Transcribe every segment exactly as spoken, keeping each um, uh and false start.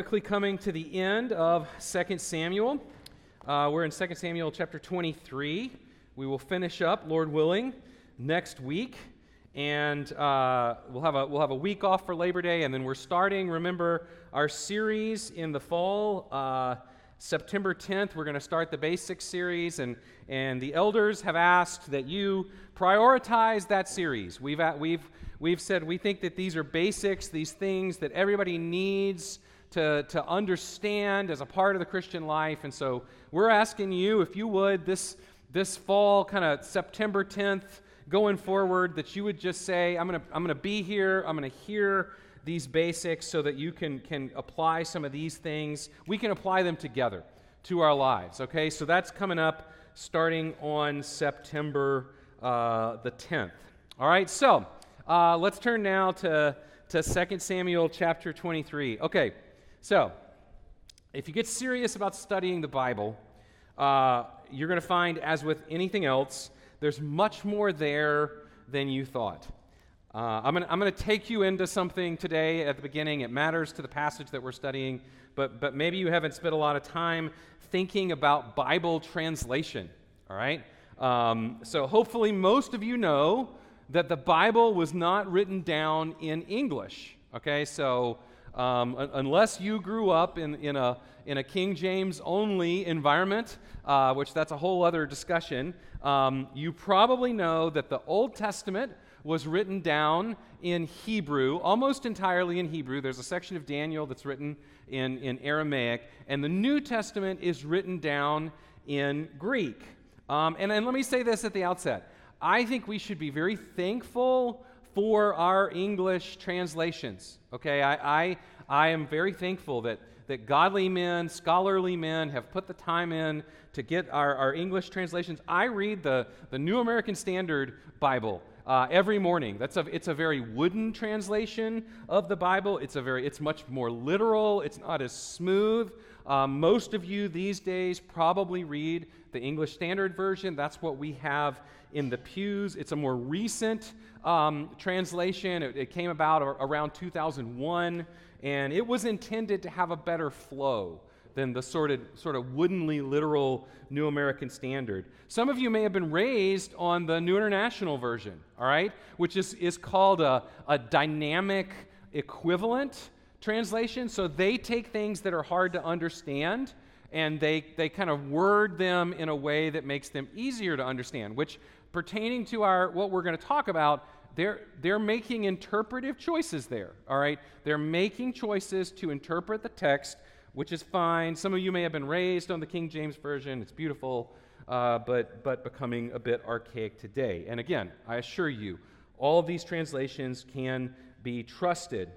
Quickly coming to the end of Second Samuel. Uh, we're in Second Samuel chapter twenty-three. We will finish up, Lord willing, next week. And uh, we'll have a we'll have a week off for Labor Day, and then we're starting, remember, our series in the fall. Uh, September tenth, we're going to start the basics series, and, and the elders have asked that you prioritize that series. We've we've we've said we think that these are basics, these things that everybody needs to, to understand as a part of the Christian life. And so we're asking you, if you would, this this fall, kind of September tenth going forward, that you would just say, I'm gonna I'm gonna be here, I'm gonna hear these basics so that you can can apply some of these things. We can apply them together to our lives. Okay, so that's coming up starting on September uh, the tenth. All right, so uh, let's turn now to to Second Samuel chapter twenty-three. Okay. So, if you get serious about studying the Bible, uh, you're going to find, as with anything else, there's much more there than you thought. Uh, I'm going I'm to take you into something today at the beginning. It matters to the passage that we're studying, but, but maybe you haven't spent a lot of time thinking about Bible translation, all right? Um, so, hopefully most of you know that the Bible was not written down in English, okay? So, Um, unless you grew up in, in a in a King James only environment, uh, which that's a whole other discussion, um, you probably know that the Old Testament was written down in Hebrew, almost entirely in Hebrew. There's a section of Daniel that's written in, in Aramaic, and the New Testament is written down in Greek. Um, and, and let me say this at the outset. I think we should be very thankful for our English translations, okay? I, I I am very thankful that that godly men, scholarly men have put the time in to get our, our English translations. I read the, the New American Standard Bible uh, every morning. That's a it's a very wooden translation of the Bible. It's a very it's much more literal. It's not as smooth. Uh, most of you these days probably read the English Standard Version. That's what we have in the pews. It's a more recent um, translation. It, it came about around two thousand one, and it was intended to have a better flow than the sort of, sort of woodenly literal New American Standard. Some of you may have been raised on the New International Version, all right, which is, is called a, a dynamic equivalent translation. So they take things that are hard to understand, and they, they kind of word them in a way that makes them easier to understand, which, pertaining to our what we're going to talk about, they're, they're making interpretive choices there, all right? They're making choices to interpret the text, which is fine. Some of you may have been raised on the King James Version. It's beautiful, uh, but, but becoming a bit archaic today. And again, I assure you, all of these translations can be trusted.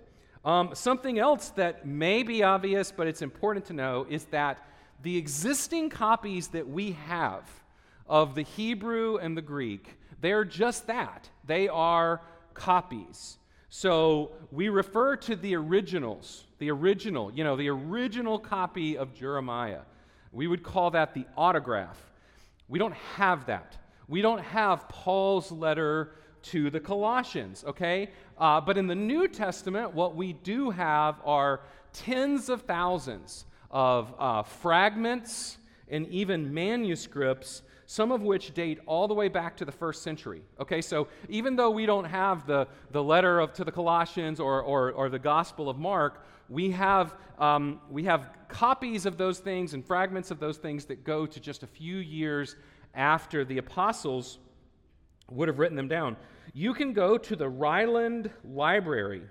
Um, something else that may be obvious, but it's important to know, is that the existing copies that we have of the Hebrew and the Greek, they're just that. They are copies. So we refer to the originals, the original, you know, the original copy of Jeremiah. We would call that the autograph. We don't have that. We don't have Paul's letter to the Colossians, okay? Uh, but in the New Testament, what we do have are tens of thousands of uh, fragments and even manuscripts, some of which date all the way back to the first century. Okay, so even though we don't have the, the letter of, to the Colossians or, or, or the Gospel of Mark, we have um, we have copies of those things and fragments of those things that go to just a few years after the apostles would have written them down. You can go to the Ryland Library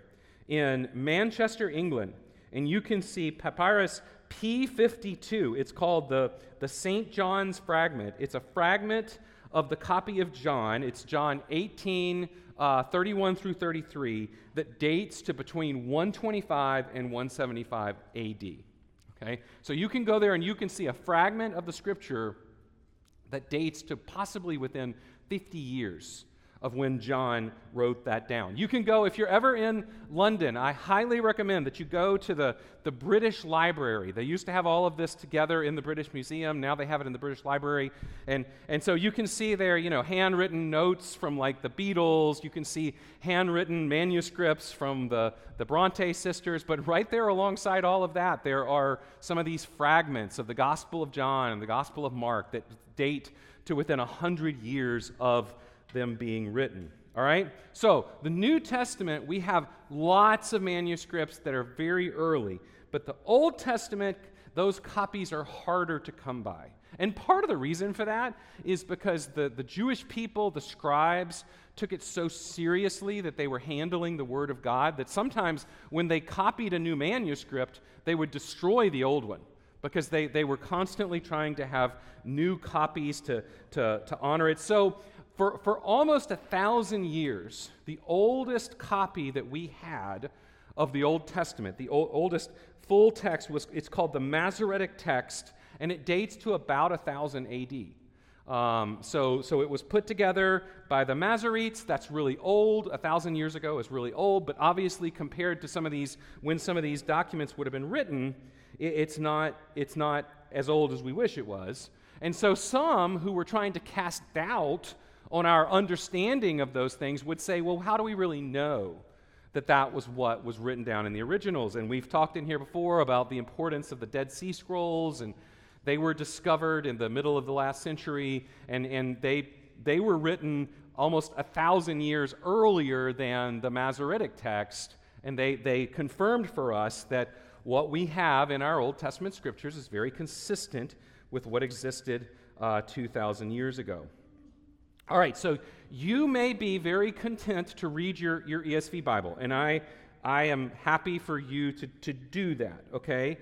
in Manchester, England, and you can see papyrus P fifty-two. It's called the, the Saint John's Fragment. It's a fragment of the copy of John. It's John eighteen, uh, thirty-one through thirty-three, that dates to between one twenty-five and one seventy-five A D. Okay? So you can go there and you can see a fragment of the scripture that dates to possibly within fifty years of when John wrote that down. You can go, if you're ever in London, I highly recommend that you go to the, the British Library. They used to have all of this together in the British Museum. Now they have it in the British Library. And, and so you can see there, you know, handwritten notes from like the Beatles. You can see handwritten manuscripts from the, the Bronte sisters. But right there alongside all of that, there are some of these fragments of the Gospel of John and the Gospel of Mark that date to within one hundred years of them being written, all right? So the New Testament, we have lots of manuscripts that are very early, but the Old Testament, those copies are harder to come by. And part of the reason for that is because the, the Jewish people, the scribes, took it so seriously that they were handling the Word of God that sometimes when they copied a new manuscript, they would destroy the old one, because they, they were constantly trying to have new copies to, to, to honor it. So for, for almost a thousand years, the oldest copy that we had of the Old Testament, the o- oldest full text, was it's called the Masoretic Text, and it dates to about one thousand A D. Um, so, so it was put together by the Masoretes. That's really old. A thousand years ago is really old, but obviously compared to some of these, when some of these documents would have been written, It's not, it's not as old as we wish it was. And so some who were trying to cast doubt on our understanding of those things would say, well, how do we really know that that was what was written down in the originals? And we've talked in here before about the importance of the Dead Sea Scrolls, and they were discovered in the middle of the last century, and, and they they were written almost a thousand years earlier than the Masoretic text, and they they confirmed for us that what we have in our Old Testament scriptures is very consistent with what existed uh, two thousand years ago. All right, so you may be very content to read your, your E S V Bible, and I I am happy for you to, to do that, okay?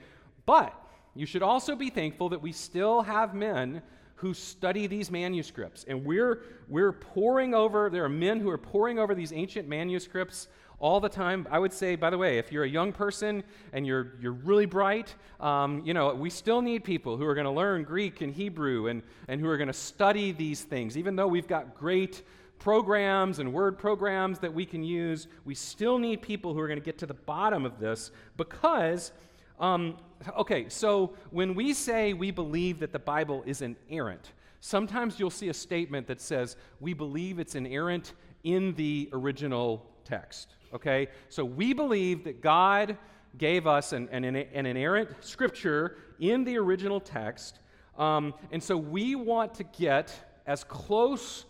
But you should also be thankful that we still have men who study these manuscripts, and we're we're poring over, there are men who are poring over these ancient manuscripts all the time. I would say, by the way, if you're a young person and you're you're really bright, um, you know, we still need people who are going to learn Greek and Hebrew and, and who are going to study these things. Even though we've got great programs and word programs that we can use, we still need people who are going to get to the bottom of this because, um, okay, so when we say we believe that the Bible is inerrant, sometimes you'll see a statement that says we believe it's inerrant in the original text. Okay, so we believe that God gave us an, an, an inerrant scripture in the original text, um, and so we want to get as close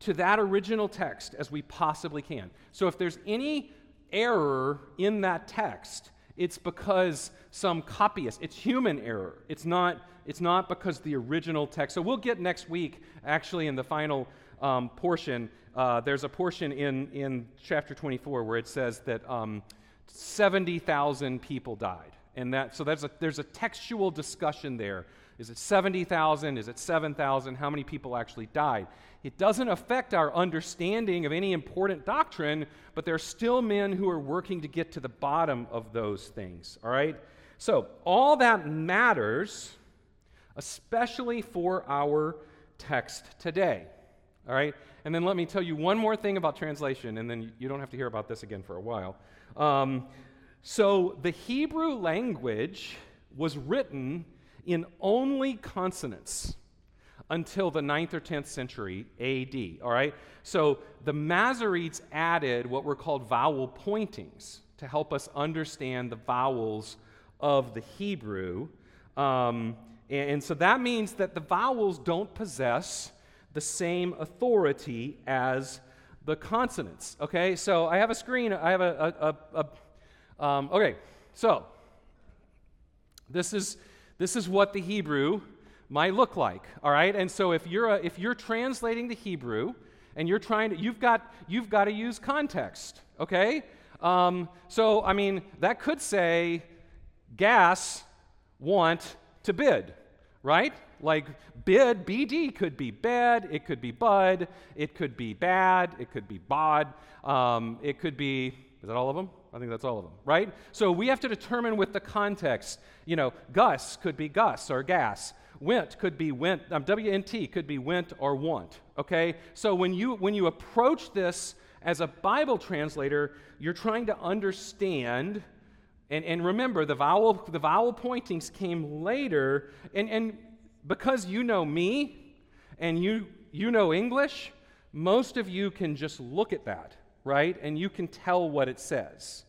to that original text as we possibly can. So if there's any error in that text, it's because some copyist, it's human error. It's not, it's not because the original text. So we'll get next week, actually, in the final um, portion. Uh, there's a portion in, in chapter twenty-four where it says that um, seventy thousand people died. And that, so that's a, there's a textual discussion there. Is it seventy thousand? Is it seven thousand? How many people actually died? It doesn't affect our understanding of any important doctrine, but there are still men who are working to get to the bottom of those things, all right? So all that matters, especially for our text today, all right? And then let me tell you one more thing about translation, and then you don't have to hear about this again for a while. Um, so the Hebrew language was written in only consonants until the ninth or tenth century A D, all right? So the Masoretes added what were called vowel pointings to help us understand the vowels of the Hebrew. Um, and, and so that means that the vowels don't possess the same authority as the consonants, okay? So I have a screen, I have a, a, a, a um, okay, so this is, this is what the Hebrew might look like, all right? And so if you're a, if you're translating the Hebrew and you're trying to, you've got you've got to use context, okay? Um, so I mean that could say, gas, want to bid, right? Like bid, B D could be bed, it could be bud, it could be bad, it could be bod, um, it could be. Is that all of them? I think that's all of them, right? So we have to determine with the context. You know, Gus could be Gus or gas. went could be went, um, W N T could be went or want, okay? So when you when you approach this as a Bible translator, you're trying to understand, and, and remember, the vowel the vowel pointings came later, and, and because you know me, and you you know English, most of you can just look at that, right? And you can tell what it says.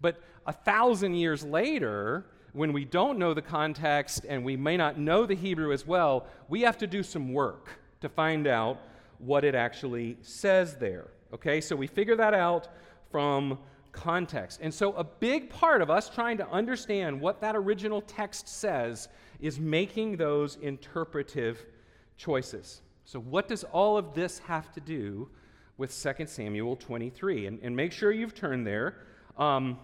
But a thousand years later, when we don't know the context and we may not know the Hebrew as well, we have to do some work to find out what it actually says there. Okay, so we figure that out from context. And so a big part of us trying to understand what that original text says is making those interpretive choices. So what does all of this have to do with Second Samuel twenty-three? And, and make sure you've turned there. Um,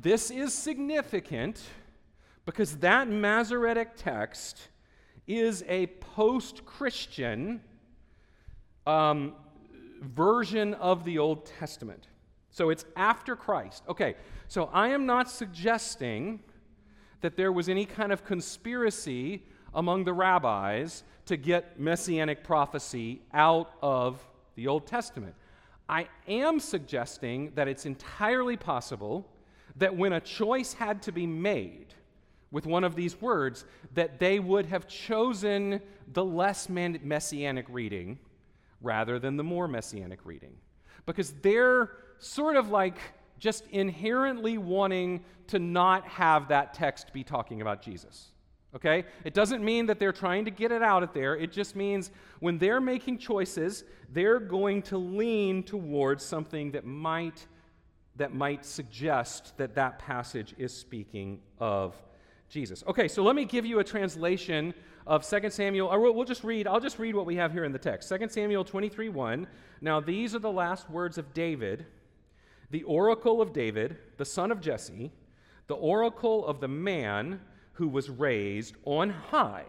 this is significant because that Masoretic text is a post-Christian um, version of the Old Testament. So it's after Christ. Okay, so I am not suggesting that there was any kind of conspiracy among the rabbis to get messianic prophecy out of the Old Testament. I am suggesting that it's entirely possible that when a choice had to be made with one of these words, that they would have chosen the less messianic reading rather than the more messianic reading. Because they're sort of like just inherently wanting to not have that text be talking about Jesus. Okay? It doesn't mean that they're trying to get it out of there. It just means when they're making choices, they're going to lean towards something that might that might suggest that that passage is speaking of Jesus. Okay, so let me give you a translation of Second Samuel. Or we'll just read, I'll just read what we have here in the text. Second Samuel twenty-three one. Now these are the last words of David, the oracle of David, the son of Jesse, the oracle of the man who was raised on high,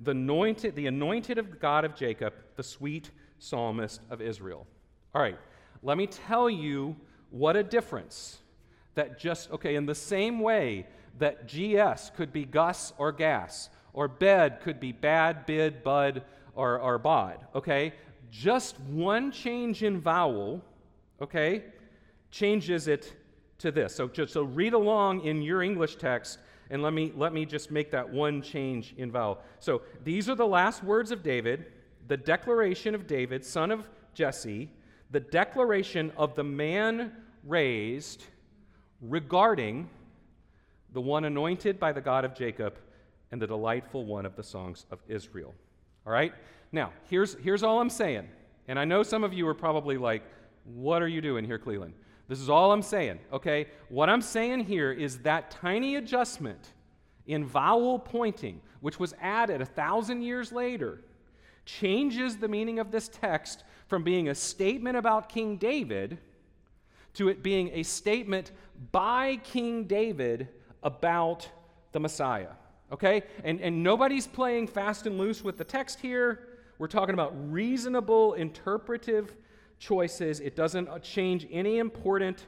the anointed, the anointed of God of Jacob, the sweet psalmist of Israel. All right, let me tell you what a difference that just, okay, in the same way that G S could be Gus or Gas, or bed could be bad, bid, bud, or, or bod, okay? Just one change in vowel, okay, changes it to this. So just so read along in your English text, and let me let me just make that one change in vowel. So these are the last words of David, the declaration of David, son of Jesse, the declaration of the man raised regarding the one anointed by the God of Jacob and the delightful one of the songs of Israel. All right? Now, here's, here's all I'm saying. And I know some of you are probably like, what are you doing here, Cleland? This is all I'm saying, okay? What I'm saying here is that tiny adjustment in vowel pointing, which was added a thousand years later, changes the meaning of this text from being a statement about King David to it being a statement by King David about the Messiah, okay? And, and nobody's playing fast and loose with the text here. We're talking about reasonable interpretive choices. It doesn't change any important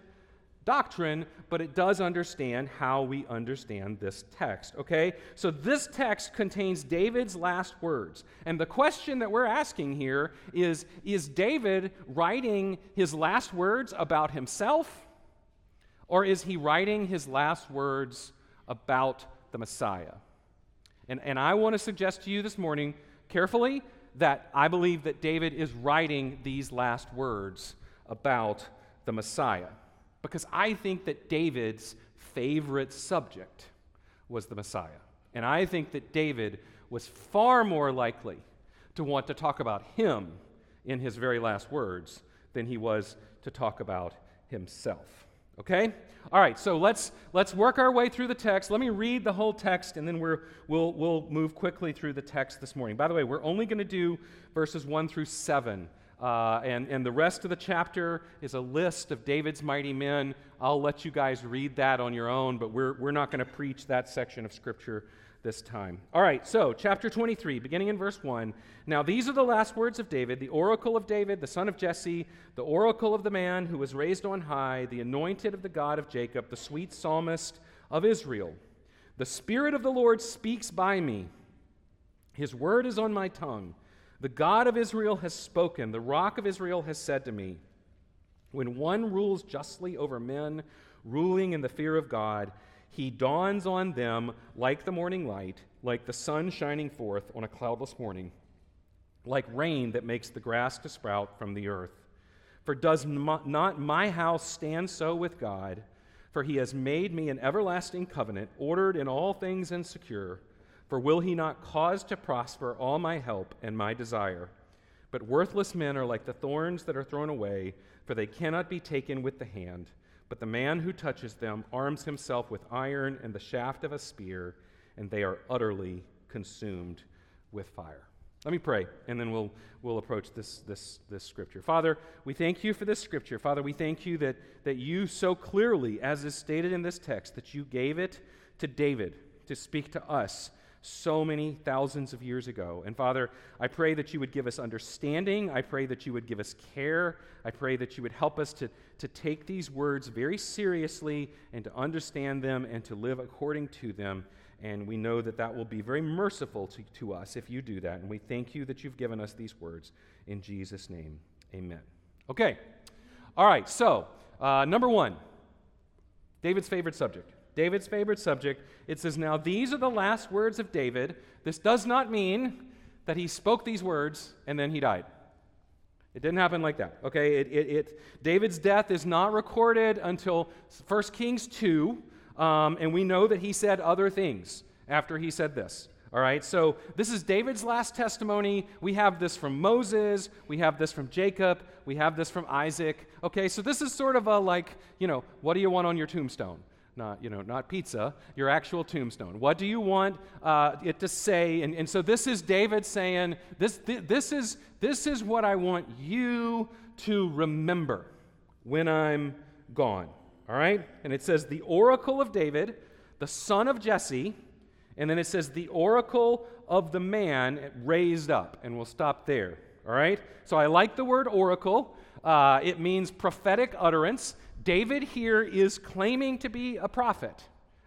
doctrine, but it does understand how we understand this text, okay? So this text contains David's last words. And the question that we're asking here is, is David writing his last words about himself, or is he writing his last words about the Messiah? And, and I want to suggest to you this morning, carefully, that I believe that David is writing these last words about the Messiah, because I think that David's favorite subject was the Messiah. And I think that David was far more likely to want to talk about him in his very last words than he was to talk about himself. Okay? All right, so let's let's work our way through the text. Let me read the whole text, and then we're, we'll we'll move quickly through the text this morning. By the way, we're only going to do verses one through seven, uh, and, and the rest of the chapter is a list of David's mighty men. I'll let you guys read that on your own, but we're, we're not going to preach that section of Scripture this time. All right, so chapter twenty-three, beginning in verse one. Now these are the last words of David, the oracle of David, the son of Jesse, the oracle of the man who was raised on high, the anointed of the God of Jacob, the sweet psalmist of Israel. The Spirit of the Lord speaks by me, His word is on my tongue. The God of Israel has spoken. The rock of Israel has said to me, when one rules justly over men, ruling in the fear of God, he dawns on them like the morning light, like the sun shining forth on a cloudless morning, like rain that makes the grass to sprout from the earth. For does not my house stand so with God? For he has made me an everlasting covenant, ordered in all things and secure. For will he not cause to prosper all my help and my desire? But worthless men are like the thorns that are thrown away, for they cannot be taken with the hand. But the man who touches them arms himself with iron and the shaft of a spear, and they are utterly consumed with fire. Let me pray, and then we'll we'll approach this this this scripture. Father, we thank you for this scripture. Father, we thank you that that you so clearly, as is stated in this text, that you gave it to David to speak to us so many thousands of years ago. And Father, I pray that you would give us understanding. I pray that you would give us care. I pray that you would help us to, to take these words very seriously and to understand them and to live according to them. And we know that that will be very merciful to, to us if you do that. And we thank you that you've given us these words. In Jesus' name, amen. Okay. All right. So, uh, number one, David's favorite subject. David's favorite subject. It says, now these are the last words of David. This does not mean that he spoke these words and then he died. It didn't happen like that, okay? It, it, it, David's death is not recorded until First Kings two, um, and we know that he said other things after he said this. All right, so this is David's last testimony. We have this from Moses. We have this from Jacob. We have this from Isaac. Okay, so this is sort of a like, you know, what do you want on your tombstone? Not, you know, not pizza, your actual tombstone. What do you want uh, it to say? And, and so this is David saying, this, th- this is, this is what I want you to remember when I'm gone, all right? And it says, the oracle of David, the son of Jesse, and then it says, the oracle of the man raised up, and we'll stop there, all right? So I like the word oracle. Uh, it means prophetic utterance. David here is claiming to be a prophet,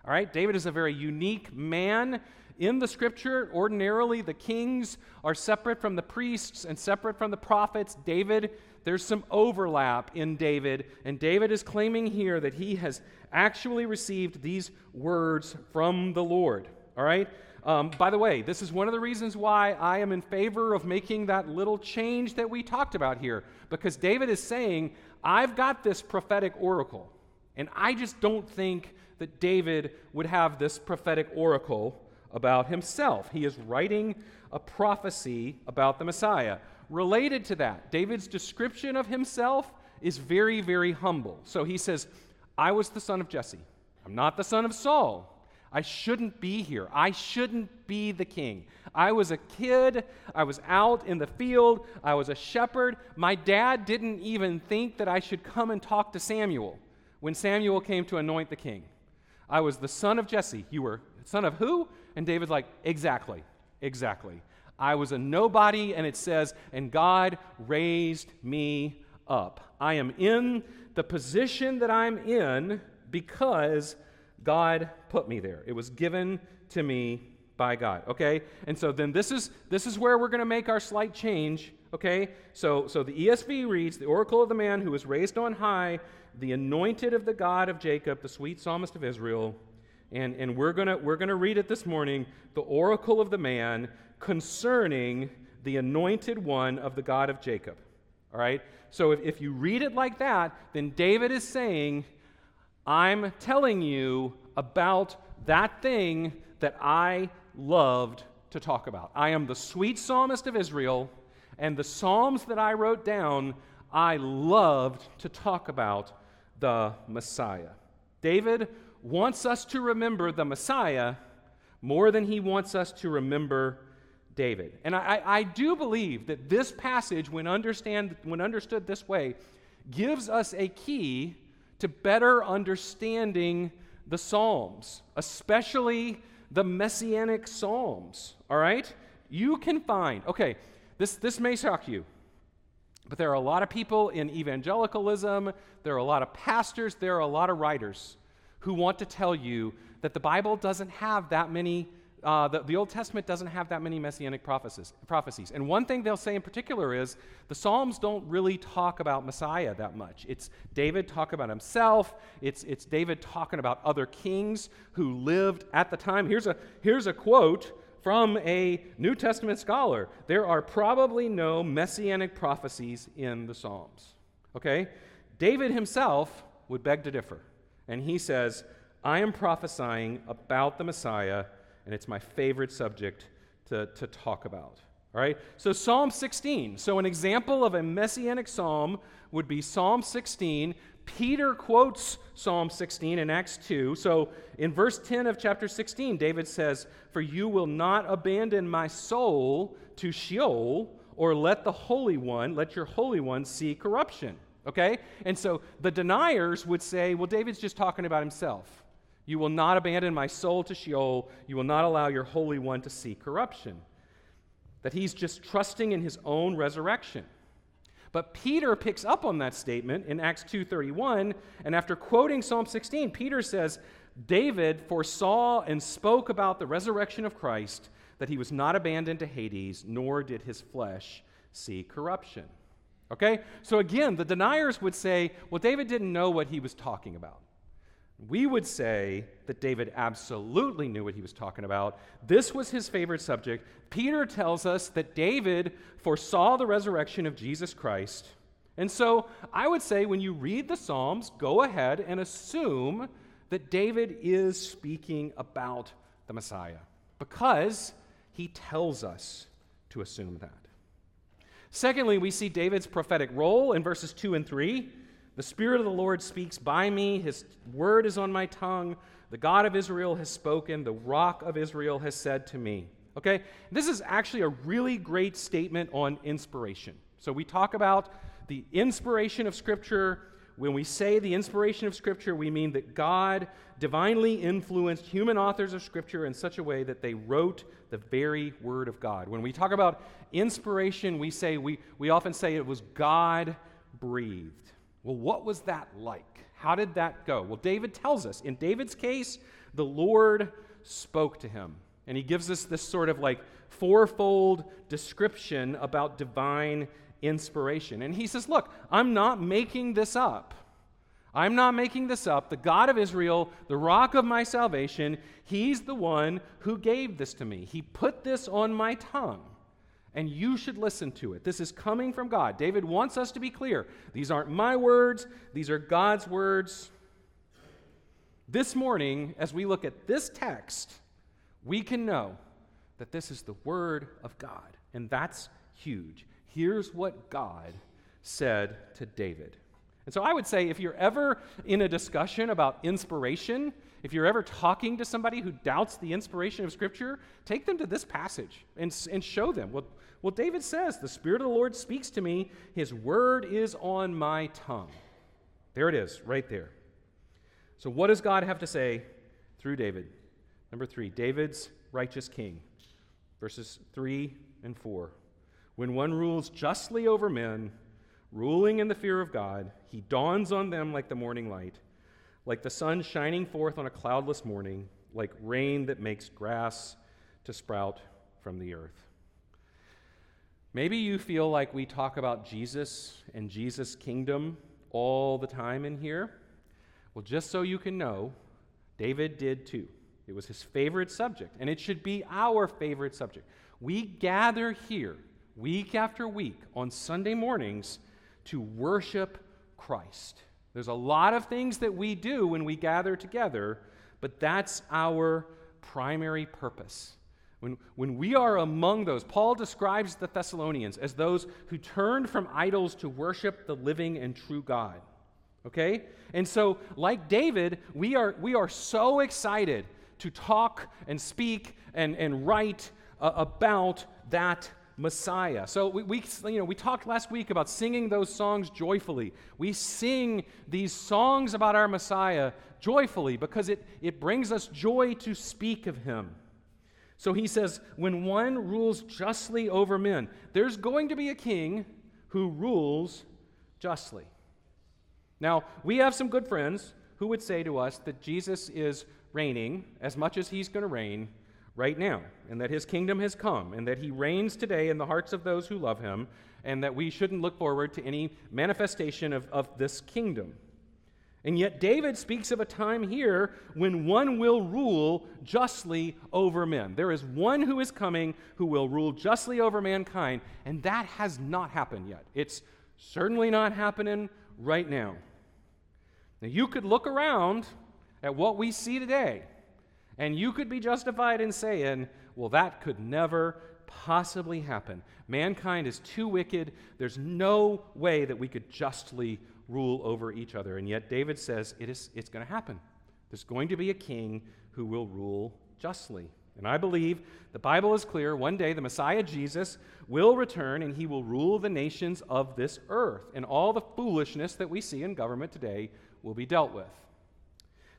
all right? David is a very unique man in the scripture. Ordinarily, the kings are separate from the priests and separate from the prophets. David, there's some overlap in David, and David is claiming here that he has actually received these words from the Lord, all right? Um, by the way, this is one of the reasons why I am in favor of making that little change that we talked about here, because David is saying, I've got this prophetic oracle, and I just don't think that David would have this prophetic oracle about himself. He is writing a prophecy about the Messiah. Related to that, David's description of himself is very, very humble. So he says, I was the son of Jesse. I'm not the son of Saul. I shouldn't be here. I shouldn't be the king. I was a kid. I was out in the field. I was a shepherd. My dad didn't even think that I should come and talk to Samuel when Samuel came to anoint the king. I was the son of Jesse. You were son of who? And David's like, exactly, exactly. I was a nobody, and it says, and God raised me up. I am in the position that I'm in because God put me there. It was given to me by God, okay? And so then this is this is where we're going to make our slight change, okay? So so the E S V reads, the oracle of the man who was raised on high, the anointed of the God of Jacob, the sweet psalmist of Israel. And and we're going to we're going to read it this morning, the oracle of the man concerning the anointed one of the God of Jacob. All right? So if, if you read it like that, then David is saying, I'm telling you about that thing that I loved to talk about. I am the sweet psalmist of Israel, and the psalms that I wrote down, I loved to talk about the Messiah. David wants us to remember the Messiah more than he wants us to remember David. And I, I do believe that this passage, when understand, when understood this way, gives us a key to better understanding the Psalms, especially the Messianic Psalms, all right? You can find, okay, this, this may shock you, but there are a lot of people in evangelicalism, there are a lot of pastors, there are a lot of writers who want to tell you that the Bible doesn't have that many uh, the, the Old Testament doesn't have that many messianic prophecies, prophecies. And one thing they'll say in particular is the Psalms don't really talk about Messiah that much. It's David talking about himself. It's, it's David talking about other kings who lived at the time. Here's a, here's a quote from a New Testament scholar. There are probably no messianic prophecies in the Psalms. Okay? David himself would beg to differ. And he says, I am prophesying about the Messiah, and it's my favorite subject to, to talk about. All right? So Psalm sixteen. So an example of a messianic psalm would be Psalm sixteen. Peter quotes Psalm sixteen in Acts two. So in verse ten of chapter sixteen, David says, "For you will not abandon my soul to Sheol, or let the Holy One, let your Holy One see corruption." Okay? And so the deniers would say, well, David's just talking about himself. You will not abandon my soul to Sheol. You will not allow your Holy One to see corruption. That he's just trusting in his own resurrection. But Peter picks up on that statement in Acts two thirty-one, and after quoting Psalm sixteen, Peter says, David foresaw and spoke about the resurrection of Christ, that he was not abandoned to Hades, nor did his flesh see corruption. Okay? So again, the deniers would say, well, David didn't know what he was talking about. We would say that David absolutely knew what he was talking about. This was his favorite subject. Peter tells us that David foresaw the resurrection of Jesus Christ. And so I would say when you read the Psalms, go ahead and assume that David is speaking about the Messiah because he tells us to assume that. Secondly, we see David's prophetic role in verses two and three. The Spirit of the Lord speaks by me. His word is on my tongue. The God of Israel has spoken. The rock of Israel has said to me. Okay? This is actually a really great statement on inspiration. So we talk about the inspiration of Scripture. When we say the inspiration of Scripture, we mean that God divinely influenced human authors of Scripture in such a way that they wrote the very word of God. When we talk about inspiration, we say we, we often say it was God-breathed. Well, what was that like? How did that go? Well, David tells us. In David's case, the Lord spoke to him. And he gives us this sort of like fourfold description about divine inspiration. And he says, look, I'm not making this up. I'm not making this up. The God of Israel, the rock of my salvation, he's the one who gave this to me. He put this on my tongue. And you should listen to it. This is coming from God. David wants us to be clear. These aren't my words. These are God's words. This morning, as we look at this text, we can know that this is the word of God. And that's huge. Here's what God said to David. And so I would say if you're ever in a discussion about inspiration, if you're ever talking to somebody who doubts the inspiration of Scripture, take them to this passage and, and show them. Well, well, David says, the Spirit of the Lord speaks to me. His word is on my tongue. There it is, right there. So what does God have to say through David? Number three, David's righteous king. Verses three and four. When one rules justly over men, ruling in the fear of God, he dawns on them like the morning light, like the sun shining forth on a cloudless morning, like rain that makes grass to sprout from the earth. Maybe you feel like we talk about Jesus and Jesus' kingdom all the time in here. Well, just so you can know, David did too. It was his favorite subject, and it should be our favorite subject. We gather here week after week on Sunday mornings to worship Christ. There's a lot of things that we do when we gather together, but that's our primary purpose. When, when we are among those, Paul describes the Thessalonians as those who turned from idols to worship the living and true God. Okay? And so, like David, we are, we are so excited to talk and speak and, and write uh, about that Messiah. So we, we, you know, we talked last week about singing those songs joyfully. We sing these songs about our Messiah joyfully because it, it brings us joy to speak of him. So he says, when one rules justly over men, there's going to be a king who rules justly. Now, we have some good friends who would say to us that Jesus is reigning as much as he's going to reign, right now, and that his kingdom has come, and that he reigns today in the hearts of those who love him, and that we shouldn't look forward to any manifestation of, of this kingdom. And yet David speaks of a time here when one will rule justly over men. There is one who is coming who will rule justly over mankind, and that has not happened yet. It's certainly not happening right now. Now, you could look around at what we see today, and you could be justified in saying, well, that could never possibly happen. Mankind is too wicked. There's no way that we could justly rule over each other. And yet David says it is, it's going to happen. There's going to be a king who will rule justly. And I believe the Bible is clear. One day the Messiah Jesus will return, and he will rule the nations of this earth. And all the foolishness that we see in government today will be dealt with.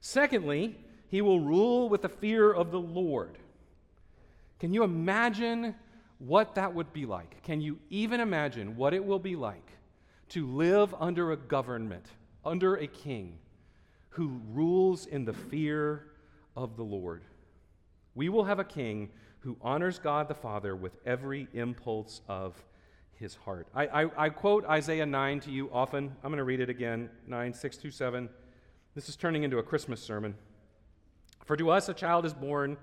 Secondly, he will rule with the fear of the Lord. Can you imagine what that would be like? Can you even imagine what it will be like to live under a government, under a king who rules in the fear of the Lord? We will have a king who honors God the Father with every impulse of his heart. I, I, I quote Isaiah nine to you often. I'm going to read it again, nine, six through seven. This is turning into a Christmas sermon. For to us a child is born,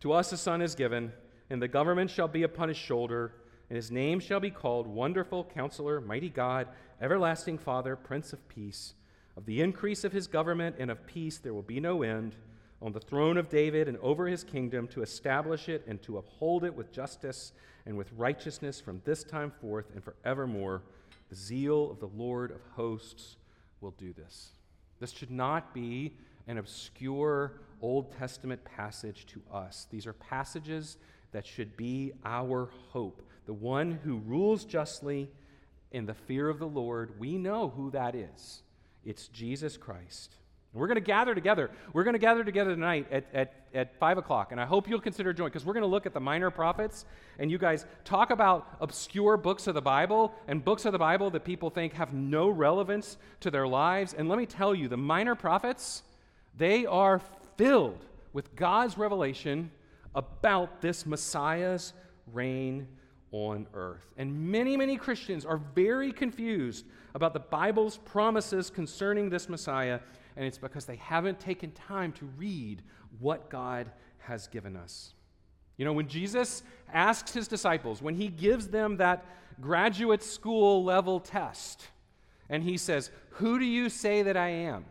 to us a son is given, and the government shall be upon his shoulder, and his name shall be called Wonderful Counselor, Mighty God, Everlasting Father, Prince of Peace. Of the increase of his government and of peace there will be no end, on the throne of David and over his kingdom, to establish it and to uphold it with justice and with righteousness from this time forth and forevermore. The zeal of the Lord of hosts will do this. This should not be an obscure Old Testament passage to us. These are passages that should be our hope. The one who rules justly in the fear of the Lord, we know who that is. It's Jesus Christ. And we're going to gather together. We're going to gather together tonight at, at, at five o'clock, and I hope you'll consider joining, because we're going to look at the minor prophets, and you guys talk about obscure books of the Bible and books of the Bible that people think have no relevance to their lives. And let me tell you, the minor prophets, they are filled with God's revelation about this Messiah's reign on earth. And many, many Christians are very confused about the Bible's promises concerning this Messiah, and it's because they haven't taken time to read what God has given us. You know, when Jesus asks his disciples, when he gives them that graduate school level test, and he says, "Who do you say that I am?"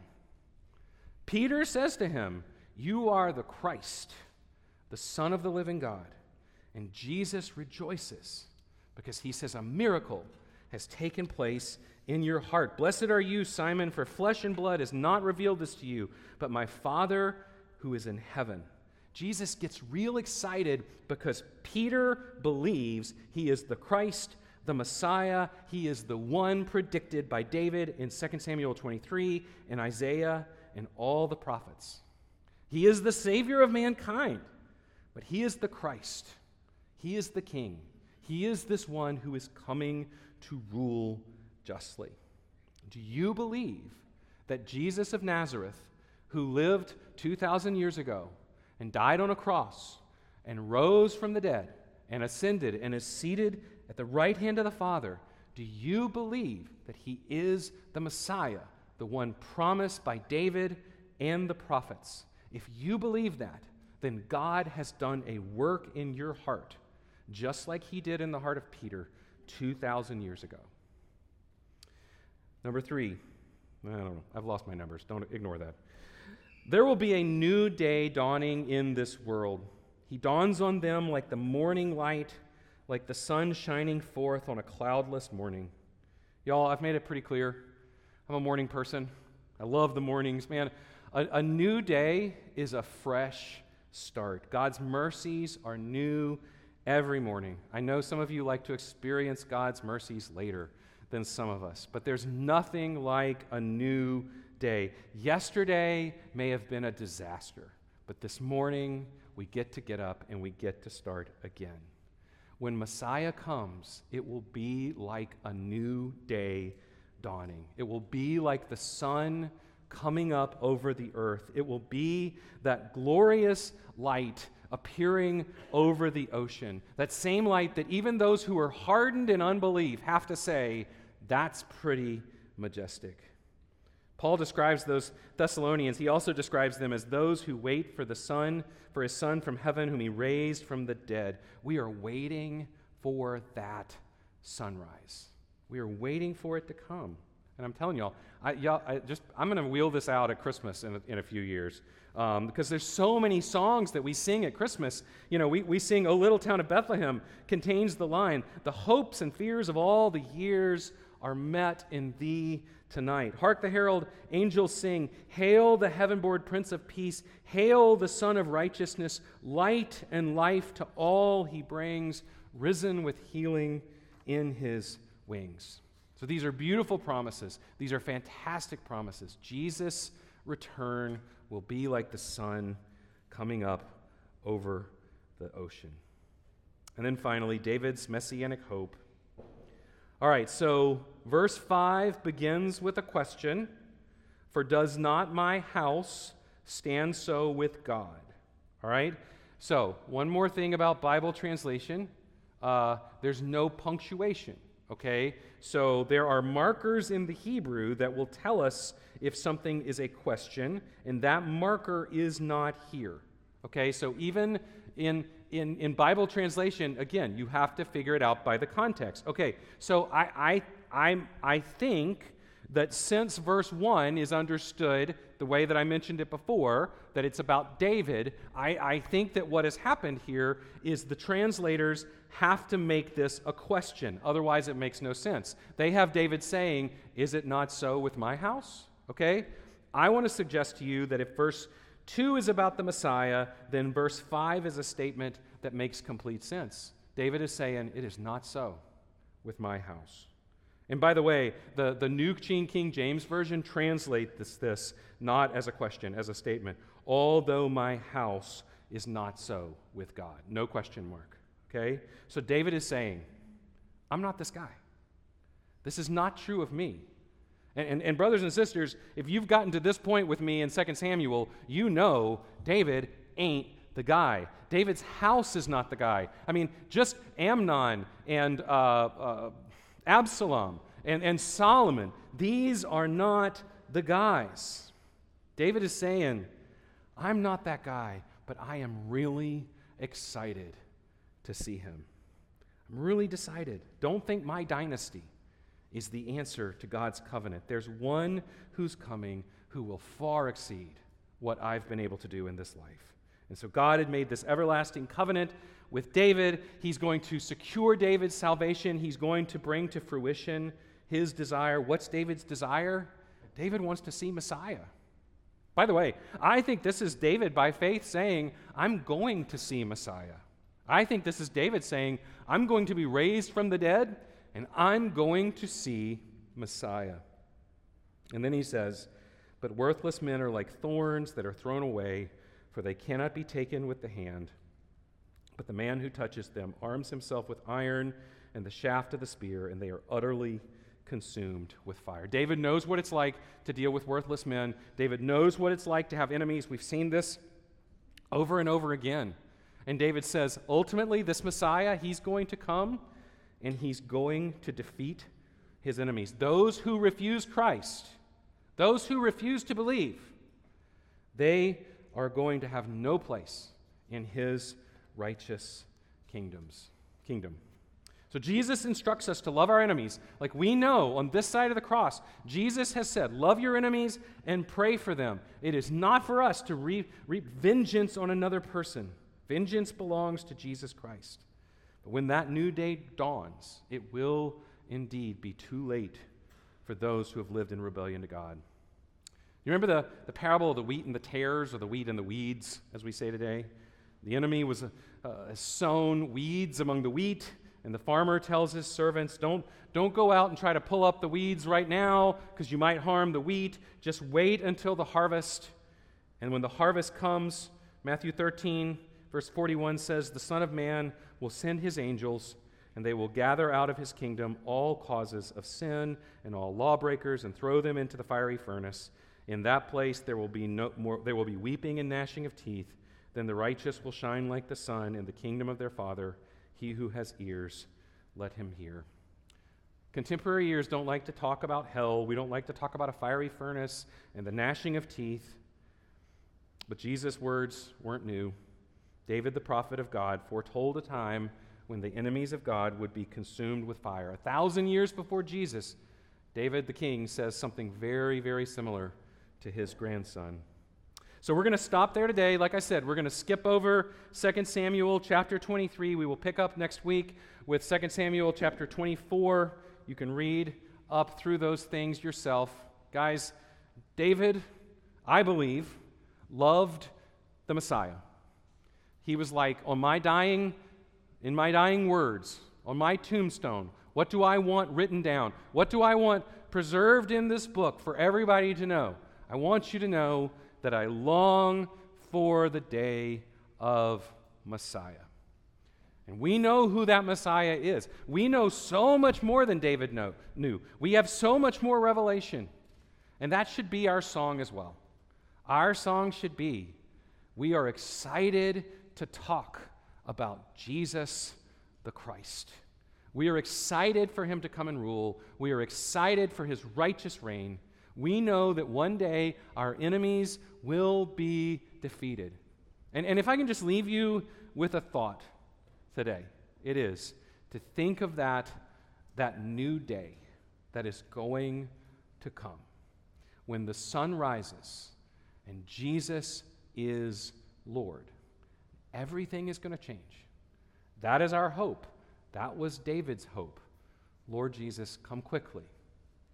Peter says to him, "You are the Christ, the Son of the living God." And Jesus rejoices because he says a miracle has taken place in your heart. Blessed are you, Simon, for flesh and blood has not revealed this to you, but my Father who is in heaven. Jesus gets real excited because Peter believes he is the Christ, the Messiah. He is the one predicted by David in Second Samuel twenty-three, in Isaiah, and all the prophets. He is the Savior of mankind, but he is the Christ. He is the King. He is this one who is coming to rule justly. Do you believe that Jesus of Nazareth, who lived two thousand years ago and died on a cross and rose from the dead and ascended and is seated at the right hand of the Father, do you believe that he is the Messiah, the one promised by David and the prophets? If you believe that, then God has done a work in your heart, just like he did in the heart of Peter two thousand years ago. Number three, I don't know, I've lost my numbers, don't ignore that. There will be a new day dawning in this world. He dawns on them like the morning light, like the sun shining forth on a cloudless morning. Y'all, I've made it pretty clear. I'm a morning person. I love the mornings, man. A, a new day is a fresh start. God's mercies are new every morning. I know some of you like to experience God's mercies later than some of us, but there's nothing like a new day. Yesterday may have been a disaster, but this morning we get to get up and we get to start again. When Messiah comes, it will be like a new day dawning. It will be like the sun coming up over the earth. It will be that glorious light appearing over the ocean. That same light that even those who are hardened in unbelief have to say, that's pretty majestic. Paul describes those Thessalonians. He also describes them as those who wait for the Son, for his Son from heaven, whom he raised from the dead. We are waiting for that sunrise. We are waiting for it to come. And I'm telling y'all, I, y'all I just, I'm going to wheel this out at Christmas in a, in a few years um, because there's so many songs that we sing at Christmas. You know, we, we sing, "O Little Town of Bethlehem" contains the line, "The hopes and fears of all the years are met in thee tonight. Hark the herald angels sing, hail the heaven-born Prince of Peace, hail the Son of Righteousness, light and life to all he brings, risen with healing in his wings." So these are beautiful promises. These are fantastic promises. Jesus' return will be like the sun coming up over the ocean. And then finally, David's messianic hope. All right, so verse five begins with a question. For does not my house stand so with God? All right, so one more thing about Bible translation. Uh, there's no punctuation. Okay, so there are markers in the Hebrew that will tell us if something is a question, and that marker is not here. Okay, so even in in, in Bible translation, again, you have to figure it out by the context. Okay, so I I I I think that since verse one is understood the way that I mentioned it before, that it's about David, I, I think that what has happened here is the translators have to make this a question. Otherwise, it makes no sense. They have David saying, "Is it not so with my house?" Okay? I want to suggest to you that if verse two is about the Messiah, then verse five is a statement that makes complete sense. David is saying, "It is not so with my house." And by the way, the, the New King James Version translates this, this not as a question, as a statement. "Although my house is not so with God." No question mark. Okay? So David is saying, I'm not this guy. This is not true of me. And, and, and brothers and sisters, if you've gotten to this point with me in Second Samuel, you know David ain't the guy. David's house is not the guy. I mean, just Amnon and... Uh, uh, Absalom and, and Solomon, these are not the guys. David is saying, I'm not that guy, but I am really excited to see him. I'm really decided. Don't think my dynasty is the answer to God's covenant. There's one who's coming who will far exceed what I've been able to do in this life. And so God had made this everlasting covenant with David. He's going to secure David's salvation. He's going to bring to fruition his desire. What's David's desire? David wants to see Messiah. By the way, I think this is David by faith saying, I'm going to see Messiah. I think this is David saying, I'm going to be raised from the dead, and I'm going to see Messiah. And then he says, but worthless men are like thorns that are thrown away, for they cannot be taken with the hand. But the man who touches them arms himself with iron and the shaft of the spear, and they are utterly consumed with fire. David knows what it's like to deal with worthless men. David knows what it's like to have enemies. We've seen this over and over again. And David says, ultimately, this Messiah, he's going to come, and he's going to defeat his enemies. Those who refuse Christ, those who refuse to believe, they are going to have no place in his righteous kingdoms, kingdom. So Jesus instructs us to love our enemies. Like we know on this side of the cross, Jesus has said, love your enemies and pray for them. It is not for us to reap, reap vengeance on another person. Vengeance belongs to Jesus Christ. But when that new day dawns, it will indeed be too late for those who have lived in rebellion to God. You remember the, the parable of the wheat and the tares, or the wheat and the weeds, as we say today? The enemy was uh, uh, sown weeds among the wheat, and the farmer tells his servants, don't, don't go out and try to pull up the weeds right now because you might harm the wheat. Just wait until the harvest. And when the harvest comes, Matthew thirteen, verse forty-one says, the Son of Man will send his angels, and they will gather out of his kingdom all causes of sin and all lawbreakers and throw them into the fiery furnace. In that place there will be no more, there will be weeping and gnashing of teeth. Then the righteous will shine like the sun in the kingdom of their Father. He who has ears, let him hear. Contemporary ears don't like to talk about hell. We don't like to talk about a fiery furnace and the gnashing of teeth. But Jesus' words weren't new. David, the prophet of God, foretold a time when the enemies of God would be consumed with fire. A thousand years before Jesus, David the king says something very, very similar to his grandson. So we're going to stop there today. Like I said, we're going to skip over Second Samuel chapter twenty-three. We will pick up next week with Second Samuel chapter twenty-four. You can read up through those things yourself. Guys, David, I believe, loved the Messiah. He was like, on my dying, in my dying words, on my tombstone, what do I want written down? What do I want preserved in this book for everybody to know? I want you to know that I long for the day of Messiah. And we know who that Messiah is. We know so much more than David know, knew. We have so much more revelation. And that should be our song as well. Our song should be, we are excited to talk about Jesus the Christ. We are excited for him to come and rule. We are excited for his righteous reign. We know that one day our enemies will be defeated. And, and if I can just leave you with a thought today, it is to think of that, that new day that is going to come when the sun rises and Jesus is Lord. Everything is going to change. That is our hope. That was David's hope. Lord Jesus, come quickly.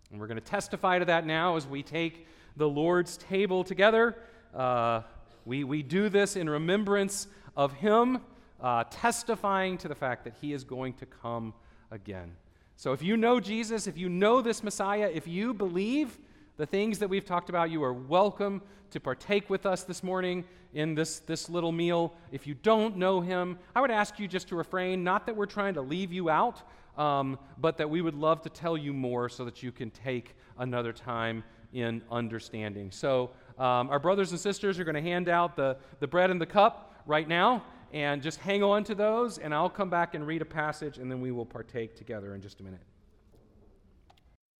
And we're going to testify to that now as we take the Lord's table together. Uh, we, we do this in remembrance of him, uh, testifying to the fact that he is going to come again. So if you know Jesus, if you know this Messiah, if you believe the things that we've talked about, you are welcome to partake with us this morning in this, this little meal. If you don't know him, I would ask you just to refrain, not that we're trying to leave you out, Um, but that we would love to tell you more so that you can take another time in understanding. So um, our brothers and sisters are going to hand out the, the bread and the cup right now, and just hang on to those, and I'll come back and read a passage, and then we will partake together in just a minute.